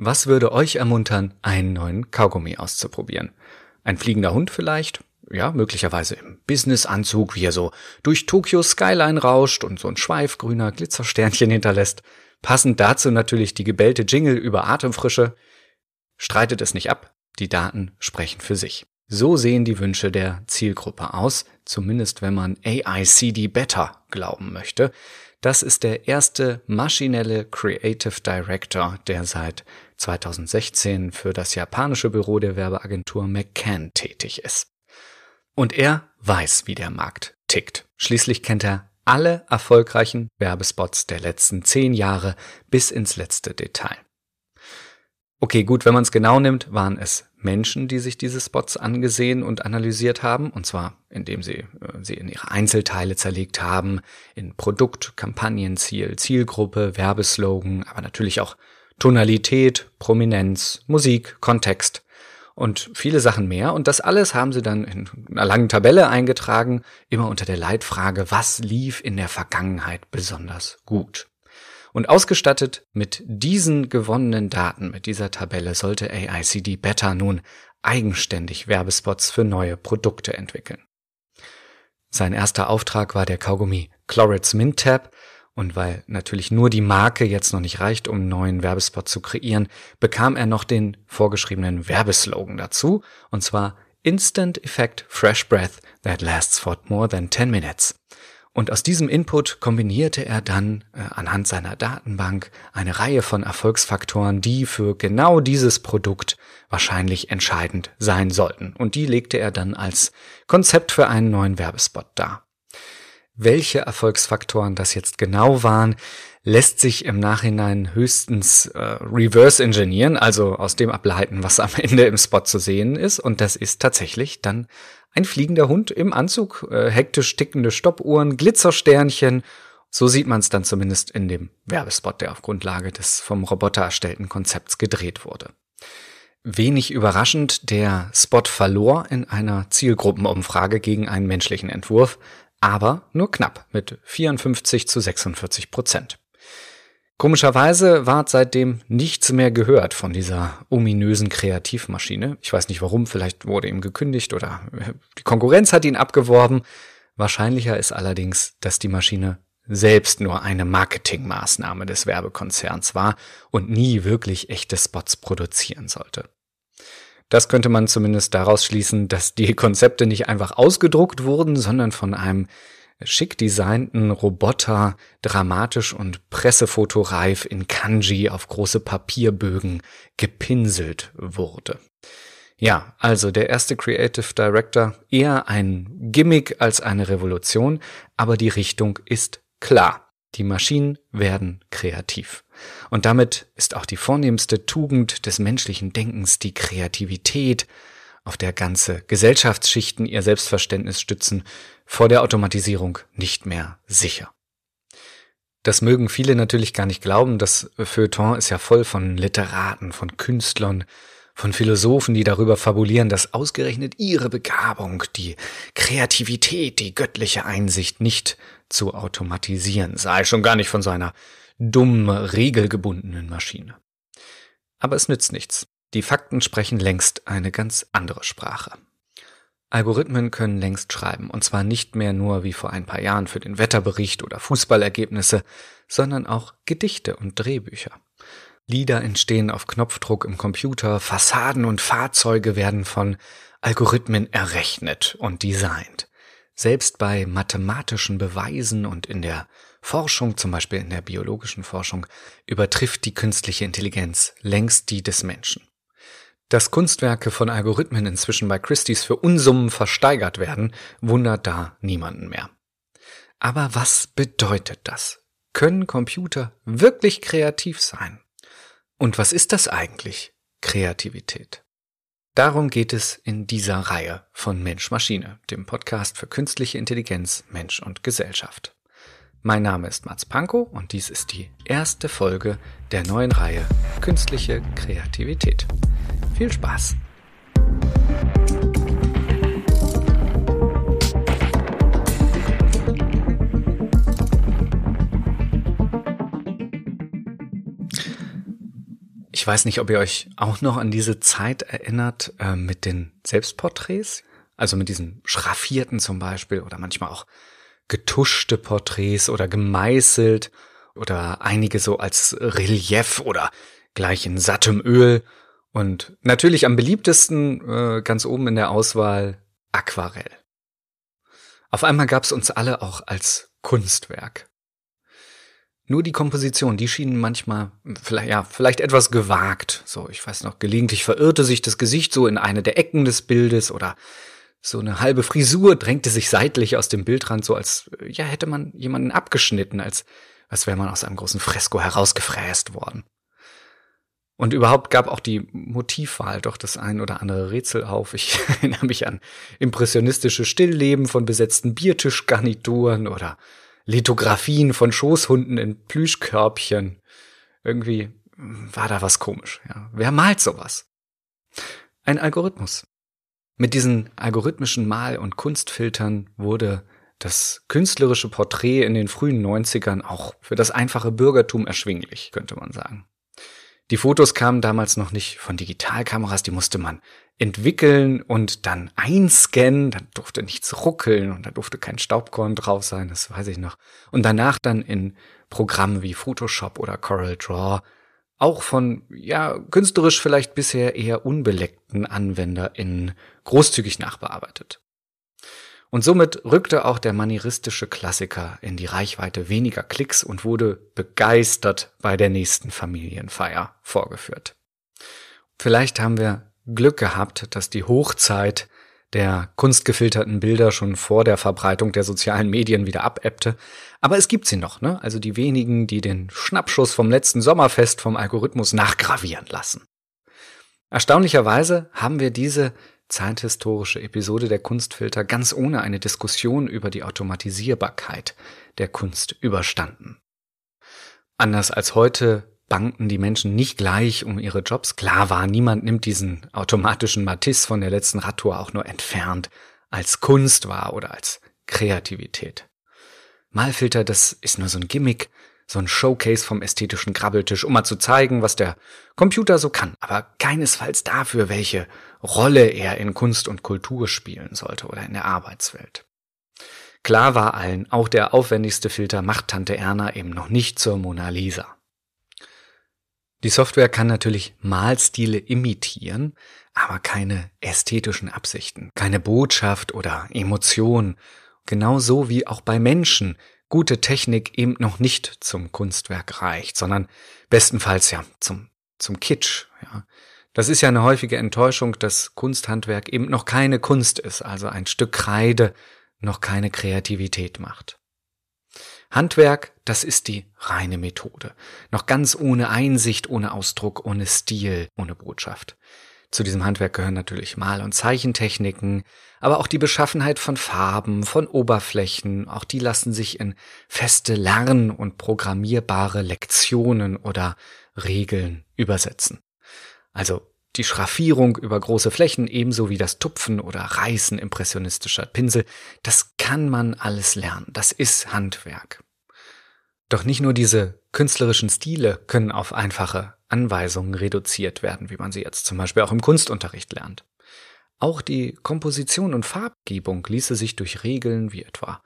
Was würde euch ermuntern, einen neuen Kaugummi auszuprobieren? Ein fliegender Hund vielleicht? Ja, möglicherweise im Businessanzug, wie er so durch Tokio Skyline rauscht und so ein Schweif grüner Glitzersternchen hinterlässt. Passend dazu natürlich die gebellte Jingle über Atemfrische. Streitet es nicht ab, die Daten sprechen für sich. So sehen die Wünsche der Zielgruppe aus, zumindest wenn man AICD Better glauben möchte. Das ist der erste maschinelle Creative Director, der seit 2016 für das japanische Büro der Werbeagentur McCann tätig ist. Und er weiß, wie der Markt tickt. Schließlich kennt er alle erfolgreichen Werbespots der letzten 10 Jahre bis ins letzte Detail. Okay, gut, wenn man es genau nimmt, waren es Menschen, die sich diese Spots angesehen und analysiert haben, und zwar indem sie in ihre Einzelteile zerlegt haben, in Produkt, Kampagnenziel, Zielgruppe, Werbeslogan, aber natürlich auch Tonalität, Prominenz, Musik, Kontext und viele Sachen mehr. Und das alles haben sie dann in einer langen Tabelle eingetragen, immer unter der Leitfrage, was lief in der Vergangenheit besonders gut. Und ausgestattet mit diesen gewonnenen Daten, mit dieser Tabelle, sollte AICD Beta nun eigenständig Werbespots für neue Produkte entwickeln. Sein erster Auftrag war der Kaugummi Chlorits Mint Tab. Und weil natürlich nur die Marke jetzt noch nicht reicht, um einen neuen Werbespot zu kreieren, bekam er noch den vorgeschriebenen Werbeslogan dazu. Und zwar Instant Effect Fresh Breath that lasts for more than 10 minutes. Und aus diesem Input kombinierte er dann anhand seiner Datenbank eine Reihe von Erfolgsfaktoren, die für genau dieses Produkt wahrscheinlich entscheidend sein sollten. Und die legte er dann als Konzept für einen neuen Werbespot dar. Welche Erfolgsfaktoren das jetzt genau waren, lässt sich im Nachhinein höchstens reverse engineeren, also aus dem ableiten, was am Ende im Spot zu sehen ist. Und das ist tatsächlich dann ein fliegender Hund im Anzug, hektisch tickende Stoppuhren, Glitzersternchen. So sieht man es dann zumindest in dem Werbespot, der auf Grundlage des vom Roboter erstellten Konzepts gedreht wurde. Wenig überraschend, der Spot verlor in einer Zielgruppenumfrage gegen einen menschlichen Entwurf, aber nur knapp mit 54% zu 46%. Komischerweise ward seitdem nichts mehr gehört von dieser ominösen Kreativmaschine. Ich weiß nicht warum, vielleicht wurde ihm gekündigt oder die Konkurrenz hat ihn abgeworben. Wahrscheinlicher ist allerdings, dass die Maschine selbst nur eine Marketingmaßnahme des Werbekonzerns war und nie wirklich echte Spots produzieren sollte. Das könnte man zumindest daraus schließen, dass die Konzepte nicht einfach ausgedruckt wurden, sondern von einem schick designten Roboter dramatisch und pressefotoreif in Kanji auf große Papierbögen gepinselt wurde. Ja, also der erste Creative Director, eher ein Gimmick als eine Revolution, aber die Richtung ist klar. Die Maschinen werden kreativ. Und damit ist auch die vornehmste Tugend des menschlichen Denkens die Kreativität, auf der ganze Gesellschaftsschichten ihr Selbstverständnis stützen, vor der Automatisierung nicht mehr sicher. Das mögen viele natürlich gar nicht glauben. Das Feuilleton ist ja voll von Literaten, von Künstlern, von Philosophen, die darüber fabulieren, dass ausgerechnet ihre Begabung, die Kreativität, die göttliche Einsicht nicht zu automatisieren sei, schon gar nicht von so einer dummen, regelgebundenen Maschine. Aber es nützt nichts. Die Fakten sprechen längst eine ganz andere Sprache. Algorithmen können längst schreiben, und zwar nicht mehr nur wie vor ein paar Jahren für den Wetterbericht oder Fußballergebnisse, sondern auch Gedichte und Drehbücher. Lieder entstehen auf Knopfdruck im Computer, Fassaden und Fahrzeuge werden von Algorithmen errechnet und designt. Selbst bei mathematischen Beweisen und in der Forschung, zum Beispiel in der biologischen Forschung, übertrifft die künstliche Intelligenz längst die des Menschen. Dass Kunstwerke von Algorithmen inzwischen bei Christie's für Unsummen versteigert werden, wundert da niemanden mehr. Aber was bedeutet das? Können Computer wirklich kreativ sein? Und was ist das eigentlich, Kreativität? Darum geht es in dieser Reihe von Mensch-Maschine, dem Podcast für künstliche Intelligenz, Mensch und Gesellschaft. Mein Name ist Mats Pankow und dies ist die erste Folge der neuen Reihe Künstliche Kreativität. Viel Spaß! Ich weiß nicht, ob ihr euch auch noch an diese Zeit erinnert mit den Selbstporträts, also mit diesen schraffierten zum Beispiel oder manchmal auch getuschte Porträts oder gemeißelt oder einige so als Relief oder gleich in sattem Öl. Und natürlich am beliebtesten ganz oben in der Auswahl Aquarell. Auf einmal gab es uns alle auch als Kunstwerk. Nur die Komposition, die schien manchmal vielleicht etwas gewagt. So, ich weiß noch, gelegentlich verirrte sich das Gesicht so in eine der Ecken des Bildes oder so eine halbe Frisur drängte sich seitlich aus dem Bildrand, so als hätte man jemanden abgeschnitten, als wäre man aus einem großen Fresko herausgefräst worden. Und überhaupt gab auch die Motivwahl doch das ein oder andere Rätsel auf. Ich erinnere mich an impressionistische Stillleben von besetzten Biertischgarnituren oder Lithografien von Schoßhunden in Plüschkörbchen. Irgendwie war da was komisch. Ja. Wer malt sowas? Ein Algorithmus. Mit diesen algorithmischen Mal- und Kunstfiltern wurde das künstlerische Porträt in den frühen 90ern auch für das einfache Bürgertum erschwinglich, könnte man sagen. Die Fotos kamen damals noch nicht von Digitalkameras, die musste man entwickeln und dann einscannen, dann durfte nichts ruckeln und da durfte kein Staubkorn drauf sein, das weiß ich noch. Und danach dann in Programmen wie Photoshop oder CorelDRAW, auch von, künstlerisch vielleicht bisher eher unbeleckten AnwenderInnen großzügig nachbearbeitet. Und somit rückte auch der manieristische Klassiker in die Reichweite weniger Klicks und wurde begeistert bei der nächsten Familienfeier vorgeführt. Vielleicht haben wir Glück gehabt, dass die Hochzeit der kunstgefilterten Bilder schon vor der Verbreitung der sozialen Medien wieder abebbte. Aber es gibt sie noch, ne? Also die wenigen, die den Schnappschuss vom letzten Sommerfest vom Algorithmus nachgravieren lassen. Erstaunlicherweise haben wir diese zeithistorische Episode der Kunstfilter ganz ohne eine Diskussion über die Automatisierbarkeit der Kunst überstanden. Anders als heute banken die Menschen nicht gleich um ihre Jobs. Klar war, niemand nimmt diesen automatischen Matisse von der letzten Radtour auch nur entfernt als Kunst wahr oder als Kreativität. Malfilter, das ist nur so ein Gimmick, so ein Showcase vom ästhetischen Grabbeltisch, um mal zu zeigen, was der Computer so kann, aber keinesfalls dafür, welche Rolle er in Kunst und Kultur spielen sollte oder in der Arbeitswelt. Klar war allen, auch der aufwendigste Filter macht Tante Erna eben noch nicht zur Mona Lisa. Die Software kann natürlich Malstile imitieren, aber keine ästhetischen Absichten, keine Botschaft oder Emotion, genauso wie auch bei Menschen gute Technik eben noch nicht zum Kunstwerk reicht, sondern bestenfalls zum Kitsch. Ja. Das ist ja eine häufige Enttäuschung, dass Kunsthandwerk eben noch keine Kunst ist, also ein Stück Kreide noch keine Kreativität macht. Handwerk, das ist die reine Methode, noch ganz ohne Einsicht, ohne Ausdruck, ohne Stil, ohne Botschaft. Zu diesem Handwerk gehören natürlich Mal- und Zeichentechniken, aber auch die Beschaffenheit von Farben, von Oberflächen, auch die lassen sich in feste Lern- und programmierbare Lektionen oder Regeln übersetzen. Also die Schraffierung über große Flächen ebenso wie das Tupfen oder Reißen impressionistischer Pinsel, das kann man alles lernen, das ist Handwerk. Doch nicht nur diese künstlerischen Stile können auf einfache Anweisungen reduziert werden, wie man sie jetzt zum Beispiel auch im Kunstunterricht lernt. Auch die Komposition und Farbgebung ließe sich durch Regeln wie etwa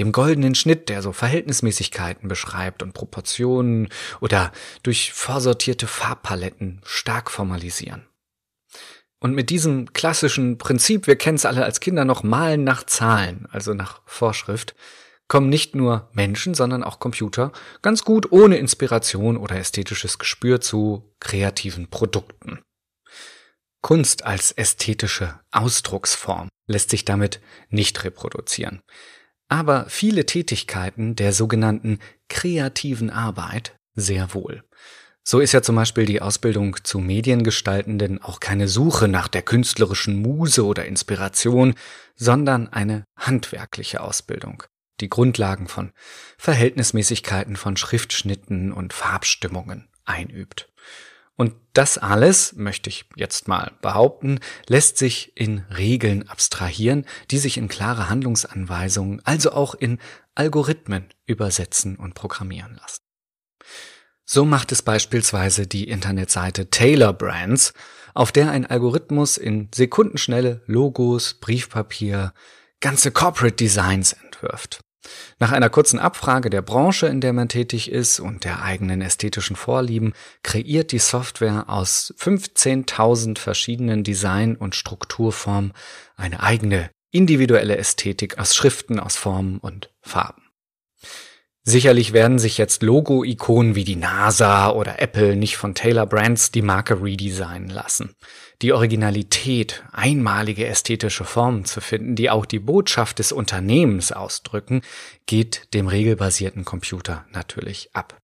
dem goldenen Schnitt, der so Verhältnismäßigkeiten beschreibt und Proportionen, oder durch vorsortierte Farbpaletten stark formalisieren. Und mit diesem klassischen Prinzip, wir kennen es alle als Kinder noch, Malen nach Zahlen, also nach Vorschrift, kommen nicht nur Menschen, sondern auch Computer ganz gut ohne Inspiration oder ästhetisches Gespür zu kreativen Produkten. Kunst als ästhetische Ausdrucksform lässt sich damit nicht reproduzieren. Aber viele Tätigkeiten der sogenannten kreativen Arbeit sehr wohl. So ist ja zum Beispiel die Ausbildung zu Mediengestaltenden auch keine Suche nach der künstlerischen Muse oder Inspiration, sondern eine handwerkliche Ausbildung. Die Grundlagen von Verhältnismäßigkeiten von Schriftschnitten und Farbstimmungen einübt. Und das alles, möchte ich jetzt mal behaupten, lässt sich in Regeln abstrahieren, die sich in klare Handlungsanweisungen, also auch in Algorithmen übersetzen und programmieren lassen. So macht es beispielsweise die Internetseite Taylor Brands, auf der ein Algorithmus in Sekundenschnelle Logos, Briefpapier, ganze Corporate Designs entwirft. Nach einer kurzen Abfrage der Branche, in der man tätig ist und der eigenen ästhetischen Vorlieben, kreiert die Software aus 15.000 verschiedenen Design- und Strukturformen eine eigene individuelle Ästhetik aus Schriften, aus Formen und Farben. Sicherlich werden sich jetzt Logo-Ikonen wie die NASA oder Apple nicht von Taylor Brands die Marke redesignen lassen. Die Originalität, einmalige ästhetische Formen zu finden, die auch die Botschaft des Unternehmens ausdrücken, geht dem regelbasierten Computer natürlich ab.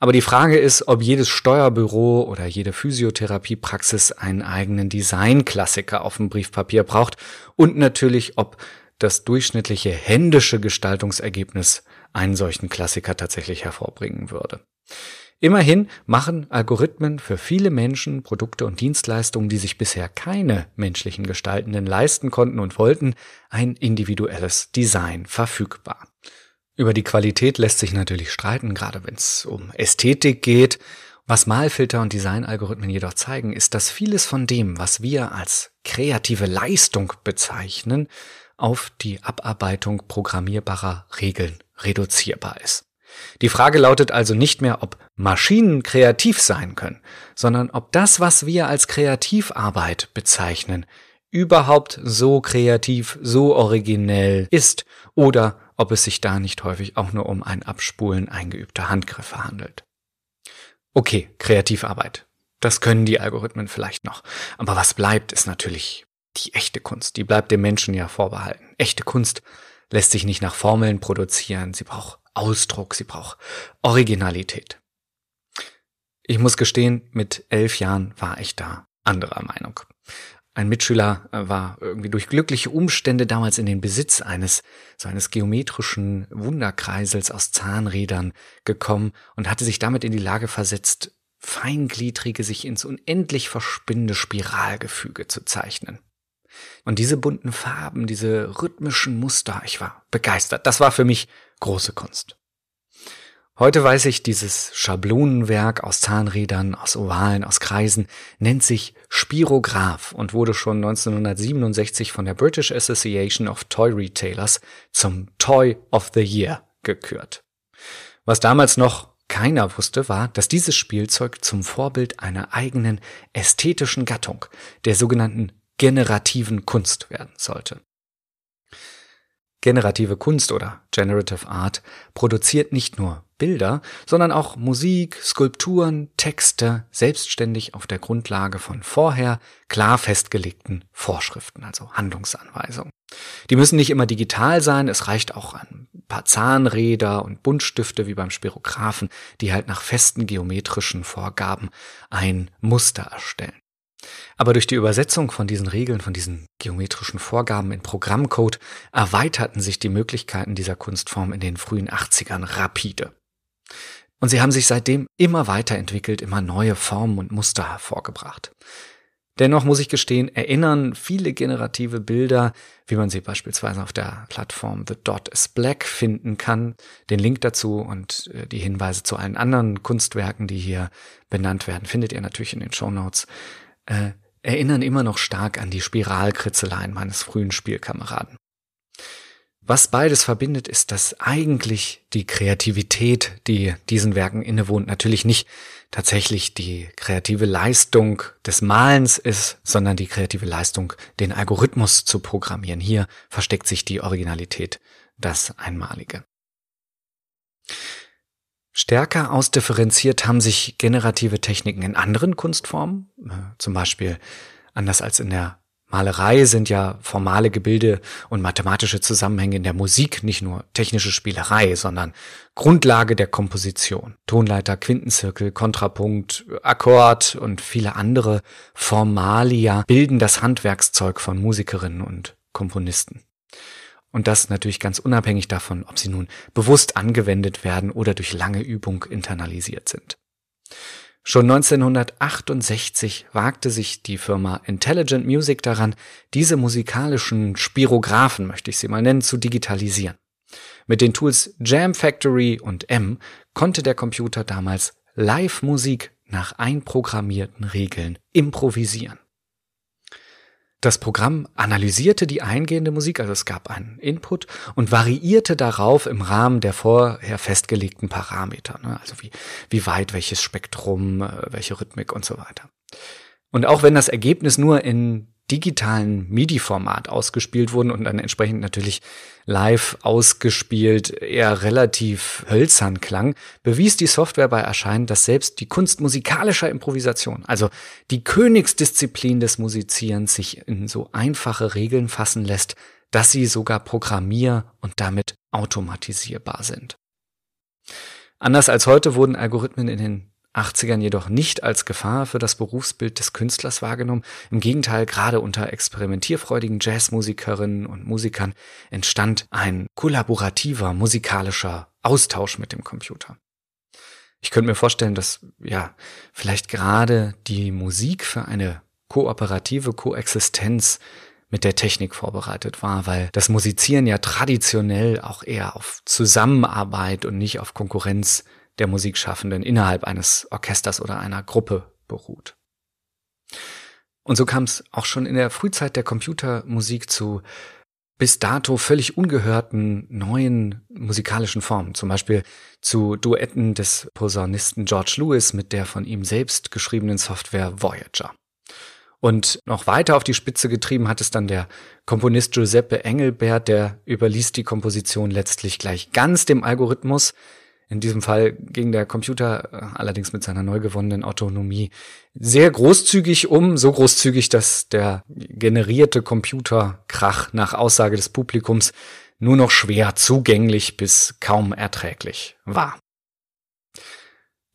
Aber die Frage ist, ob jedes Steuerbüro oder jede Physiotherapiepraxis einen eigenen Designklassiker auf dem Briefpapier braucht und natürlich, ob das durchschnittliche händische Gestaltungsergebnis einen solchen Klassiker tatsächlich hervorbringen würde. Immerhin machen Algorithmen für viele Menschen, Produkte und Dienstleistungen, die sich bisher keine menschlichen Gestaltenden leisten konnten und wollten, ein individuelles Design verfügbar. Über die Qualität lässt sich natürlich streiten, gerade wenn es um Ästhetik geht. Was Malfilter und Designalgorithmen jedoch zeigen, ist, dass vieles von dem, was wir als kreative Leistung bezeichnen, auf die Abarbeitung programmierbarer Regeln reduzierbar ist. Die Frage lautet also nicht mehr, ob Maschinen kreativ sein können, sondern ob das, was wir als Kreativarbeit bezeichnen, überhaupt so kreativ, so originell ist oder ob es sich da nicht häufig auch nur um ein Abspulen eingeübter Handgriffe handelt. Okay, Kreativarbeit. Das können die Algorithmen vielleicht noch. Aber was bleibt, ist natürlich die echte Kunst. Die bleibt dem Menschen ja vorbehalten. Echte Kunst lässt sich nicht nach Formeln produzieren. Sie braucht Ausdruck, sie braucht Originalität. Ich muss gestehen, mit 11 Jahren war ich da anderer Meinung. Ein Mitschüler war irgendwie durch glückliche Umstände damals in den Besitz eines geometrischen Wunderkreisels aus Zahnrädern gekommen und hatte sich damit in die Lage versetzt, feingliedrige, sich ins unendlich verspinnende Spiralgefüge zu zeichnen. Und diese bunten Farben, diese rhythmischen Muster, ich war begeistert. Das war für mich große Kunst. Heute weiß ich, dieses Schablonenwerk aus Zahnrädern, aus Ovalen, aus Kreisen nennt sich Spirograph und wurde schon 1967 von der British Association of Toy Retailers zum Toy of the Year gekürt. Was damals noch keiner wusste, war, dass dieses Spielzeug zum Vorbild einer eigenen ästhetischen Gattung, der sogenannten generativen Kunst werden sollte. Generative Kunst oder Generative Art produziert nicht nur Bilder, sondern auch Musik, Skulpturen, Texte, selbstständig auf der Grundlage von vorher klar festgelegten Vorschriften, also Handlungsanweisungen. Die müssen nicht immer digital sein, es reicht auch ein paar Zahnräder und Buntstifte wie beim Spirographen, die halt nach festen geometrischen Vorgaben ein Muster erstellen. Aber durch die Übersetzung von diesen Regeln, von diesen geometrischen Vorgaben in Programmcode erweiterten sich die Möglichkeiten dieser Kunstform in den frühen 80ern rapide. Und sie haben sich seitdem immer weiterentwickelt, immer neue Formen und Muster hervorgebracht. Dennoch muss ich gestehen, erinnern viele generative Bilder, wie man sie beispielsweise auf der Plattform The Dot is Black finden kann. Den Link dazu und die Hinweise zu allen anderen Kunstwerken, die hier benannt werden, findet ihr natürlich in den Shownotes. Erinnern immer noch stark an die Spiralkritzeleien meines frühen Spielkameraden. Was beides verbindet, ist, dass eigentlich die Kreativität, die diesen Werken innewohnt, natürlich nicht tatsächlich die kreative Leistung des Malens ist, sondern die kreative Leistung, den Algorithmus zu programmieren. Hier versteckt sich die Originalität, das Einmalige. Stärker ausdifferenziert haben sich generative Techniken in anderen Kunstformen. Zum Beispiel, anders als in der Malerei, sind ja formale Gebilde und mathematische Zusammenhänge in der Musik nicht nur technische Spielerei, sondern Grundlage der Komposition. Tonleiter, Quintenzirkel, Kontrapunkt, Akkord und viele andere Formalia bilden das Handwerkszeug von Musikerinnen und Komponisten. Und das natürlich ganz unabhängig davon, ob sie nun bewusst angewendet werden oder durch lange Übung internalisiert sind. Schon 1968 wagte sich die Firma Intelligent Music daran, diese musikalischen Spirographen, möchte ich sie mal nennen, zu digitalisieren. Mit den Tools Jam Factory und M konnte der Computer damals Live-Musik nach einprogrammierten Regeln improvisieren. Das Programm analysierte die eingehende Musik, also es gab einen Input, und variierte darauf im Rahmen der vorher festgelegten Parameter, ne? Also wie weit, welches Spektrum, welche Rhythmik und so weiter. Und auch wenn das Ergebnis nur in digitalen MIDI-Format ausgespielt wurden und dann entsprechend natürlich live ausgespielt eher relativ hölzern klang, bewies die Software bei Erscheinen, dass selbst die Kunst musikalischer Improvisation, also die Königsdisziplin des Musizierens, sich in so einfache Regeln fassen lässt, dass sie sogar programmier- und damit automatisierbar sind. Anders als heute wurden Algorithmen in den 80ern jedoch nicht als Gefahr für das Berufsbild des Künstlers wahrgenommen. Im Gegenteil, gerade unter experimentierfreudigen Jazzmusikerinnen und Musikern entstand ein kollaborativer musikalischer Austausch mit dem Computer. Ich könnte mir vorstellen, dass vielleicht gerade die Musik für eine kooperative Koexistenz mit der Technik vorbereitet war, weil das Musizieren ja traditionell auch eher auf Zusammenarbeit und nicht auf Konkurrenz der Musikschaffenden innerhalb eines Orchesters oder einer Gruppe beruht. Und so kam es auch schon in der Frühzeit der Computermusik zu bis dato völlig ungehörten neuen musikalischen Formen, zum Beispiel zu Duetten des Posaunisten George Lewis mit der von ihm selbst geschriebenen Software Voyager. Und noch weiter auf die Spitze getrieben hat es dann der Komponist Giuseppe Engelbert, der überließ die Komposition letztlich gleich ganz dem Algorithmus. In diesem Fall ging der Computer allerdings mit seiner neu gewonnenen Autonomie sehr großzügig um, so großzügig, dass der generierte Computerkrach nach Aussage des Publikums nur noch schwer zugänglich bis kaum erträglich war.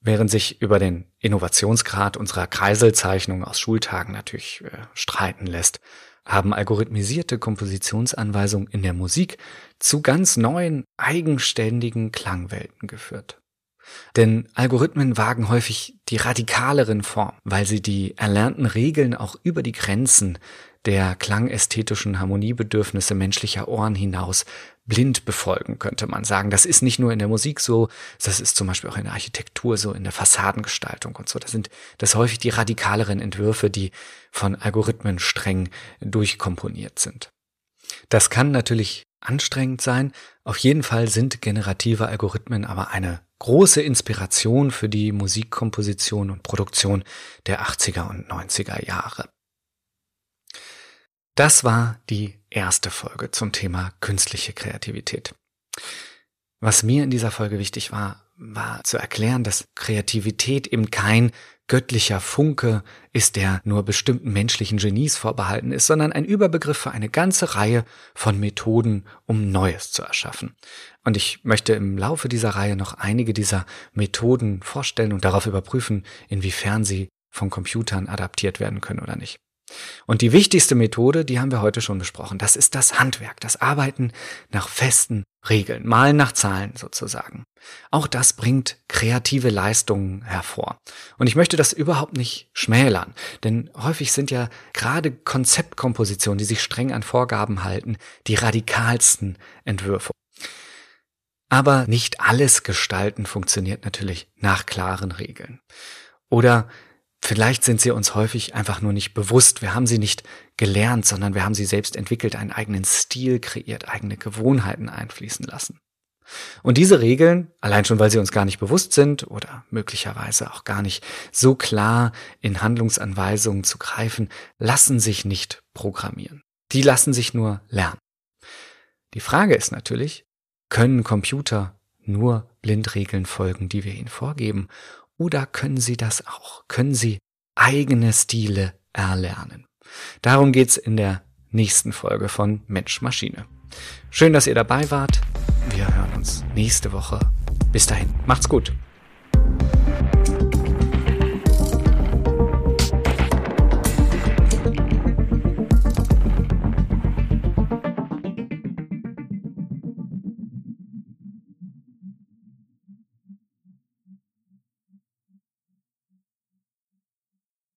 Während sich über den Innovationsgrad unserer Kreiselzeichnung aus Schultagen natürlich streiten lässt, haben algorithmisierte Kompositionsanweisungen in der Musik zu ganz neuen, eigenständigen Klangwelten geführt. Denn Algorithmen wagen häufig die radikaleren Formen, weil sie die erlernten Regeln auch über die Grenzen der klangästhetischen Harmoniebedürfnisse menschlicher Ohren hinaus blind befolgen, könnte man sagen. Das ist nicht nur in der Musik so, das ist zum Beispiel auch in der Architektur so, in der Fassadengestaltung und so. Das sind häufig die radikaleren Entwürfe, die von Algorithmen streng durchkomponiert sind. Das kann natürlich anstrengend sein. Auf jeden Fall sind generative Algorithmen aber eine große Inspiration für die Musikkomposition und Produktion der 80er und 90er Jahre. Das war die erste Folge zum Thema künstliche Kreativität. Was mir in dieser Folge wichtig war, war zu erklären, dass Kreativität eben kein göttlicher Funke ist, der nur bestimmten menschlichen Genies vorbehalten ist, sondern ein Überbegriff für eine ganze Reihe von Methoden, um Neues zu erschaffen. Und ich möchte im Laufe dieser Reihe noch einige dieser Methoden vorstellen und darauf überprüfen, inwiefern sie von Computern adaptiert werden können oder nicht. Und die wichtigste Methode, die haben wir heute schon besprochen, das ist das Handwerk, das Arbeiten nach festen Regeln, Malen nach Zahlen sozusagen. Auch das bringt kreative Leistungen hervor. Und ich möchte das überhaupt nicht schmälern, denn häufig sind ja gerade Konzeptkompositionen, die sich streng an Vorgaben halten, die radikalsten Entwürfe. Aber nicht alles Gestalten funktioniert natürlich nach klaren Regeln. Oder vielleicht sind sie uns häufig einfach nur nicht bewusst. Wir haben sie nicht gelernt, sondern wir haben sie selbst entwickelt, einen eigenen Stil kreiert, eigene Gewohnheiten einfließen lassen. Und diese Regeln, allein schon weil sie uns gar nicht bewusst sind oder möglicherweise auch gar nicht so klar in Handlungsanweisungen zu greifen, lassen sich nicht programmieren. Die lassen sich nur lernen. Die Frage ist natürlich, können Computer nur blind Regeln folgen, die wir ihnen vorgeben? Oder können sie das auch? Können sie eigene Stile erlernen? Darum geht's in der nächsten Folge von Mensch-Maschine. Schön, dass ihr dabei wart. Wir hören uns nächste Woche. Bis dahin, macht's gut.